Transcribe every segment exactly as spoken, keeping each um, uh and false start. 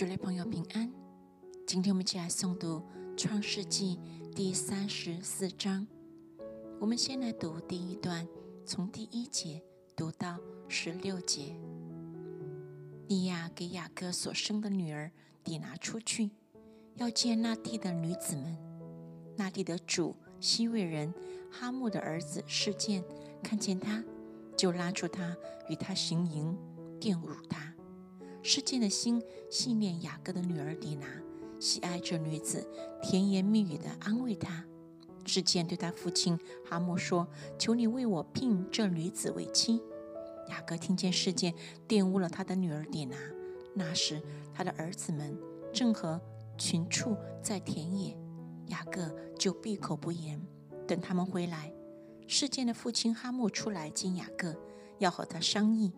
主内朋友平安，今天我们一起来诵读创世纪第三十四章。我们先来读第一段，从第一节读到十六节。利亚给雅各所生的女儿底拿出去，要见那地的女子们。那地的主西魏人哈木的儿子示剑看见他，就拉住他，与他行淫，玷辱他。示剑的心细念雅各的女儿底拿，喜爱这女子，甜言蜜语地安慰她。示剑对他父亲哈木说：“求你为我聘这女子为妻。”雅各听见示剑玷污了他的女儿底拿，那时他的儿子们正和群畜在田野，雅各就闭口不言，等他们回来。示剑的父亲哈木出来见雅各，要和他商议。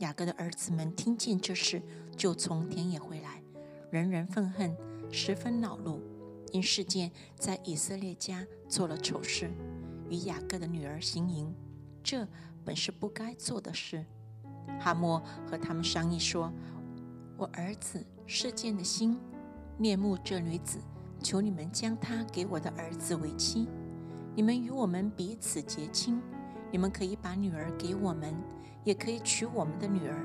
雅各的儿子们听见这事，就从田野回来，人人愤恨，十分恼怒，因示剑在以色列家做了丑事，与雅各的女儿行淫，这本是不该做的事。哈木和他们商议说：“我儿子示剑的心恋慕这女子，求你们将她给我的儿子为妻。你们与我们彼此结亲，你们可以把女儿给我们，也可以娶我们的女儿。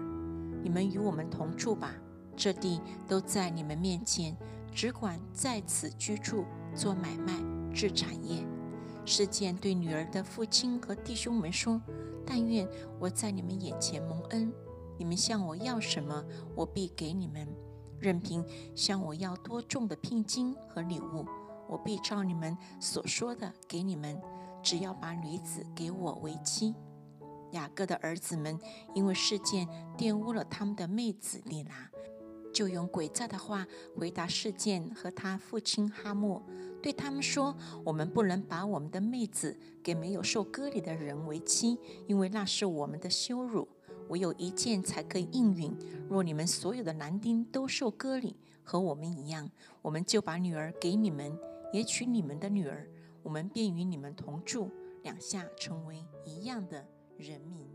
你们与我们同住吧，这地都在你们面前，只管在此居住，做买卖，置产业。”示剑对女儿的父亲和弟兄们说：“但愿我在你们眼前蒙恩，你们向我要什么，我必给你们；任凭向我要多重的聘金和礼物，我必照你们所说的给你们，只要把女子给我为妻。”雅各的儿子们因为示剑玷污了他们的妹子底拿，就用诡诈的话回答示剑和他父亲哈木，对他们说：“我们不能把我们的妹子给没有受割礼的人为妻，因为那是我们的羞辱。唯有一件才可以应允，若你们所有的男丁都受割礼，和我们一样，我们就把女儿给你们，也娶你们的女儿，我们便与你们同住，两下成为一样的人民。”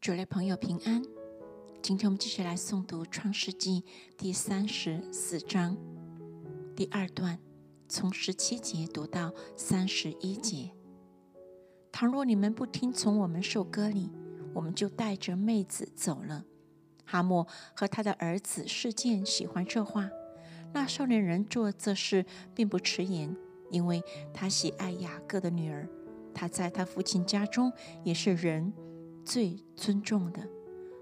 主内朋友平安，今天我们继续来诵读创世纪第三十四章第二段，从十七节读到三十一节。倘若你们不听从我们受割礼，我们就带着妹子走了。哈木和他的儿子示剑喜欢这话。那少年人做这事并不迟延，因为他喜爱雅各的女儿，他在他父亲家中也是人最尊重的。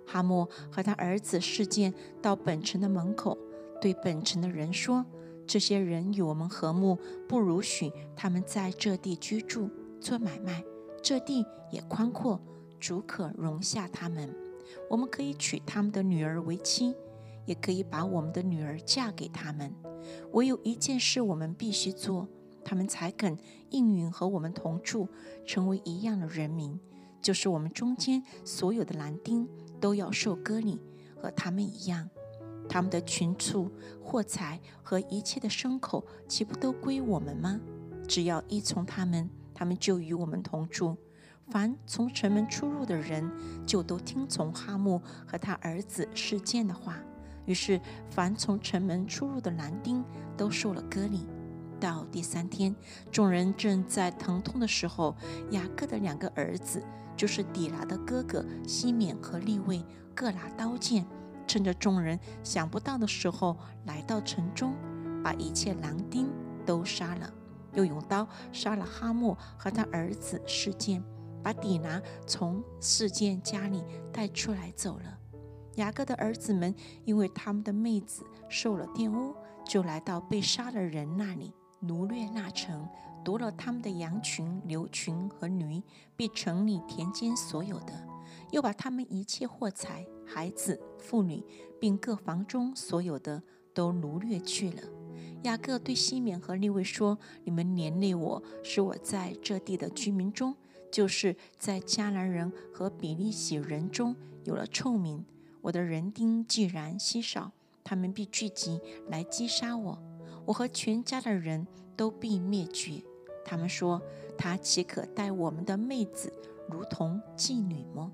哈木和他儿子示剑到本城的门口，对本城的人说：“这些人与我们和睦，不容许他们在这地居住做买卖，这地也宽阔，足可容下他们。我们可以娶他们的女儿为妻，也可以把我们的女儿嫁给他们。唯有一件事我们必须做，他们才肯应允和我们同住，成为一样的人民，就是我们中间所有的男丁都要受割礼，和他们一样。他们的群畜、货财和一切的牲口，岂不都归我们吗？只要依从他们，他们就与我们同住。凡从城门出入的人，就都听从哈木和他儿子示剑的话。于是凡从城门出入的男丁都受了割礼。到第三天，众人正在疼痛的时候，雅各的两个儿子，就是底拿的哥哥西缅和利未，各拿刀剑，趁着众人想不到的时候，来到城中，把一切男丁都杀了。又用刀杀了哈木和他儿子示剑，把底拿从示剑家里带出来走了。雅各的儿子们因为他们的妹子受了玷污，就来到被杀的人那里，掳掠那城，夺了他们的羊群、牛群和驴，并城里田间所有的，又把他们一切货财、孩子、妇女，并各房中所有的都掳掠去了。雅各对西缅和利未说：“你们连累我，使我在这地的居民中，就是在迦南人和比利洗人中有了臭名。我的人丁既然稀少，他们必聚集来击杀我，我和全家的人都必灭绝。他们说，他岂可待我们的妹子如同妓女么？”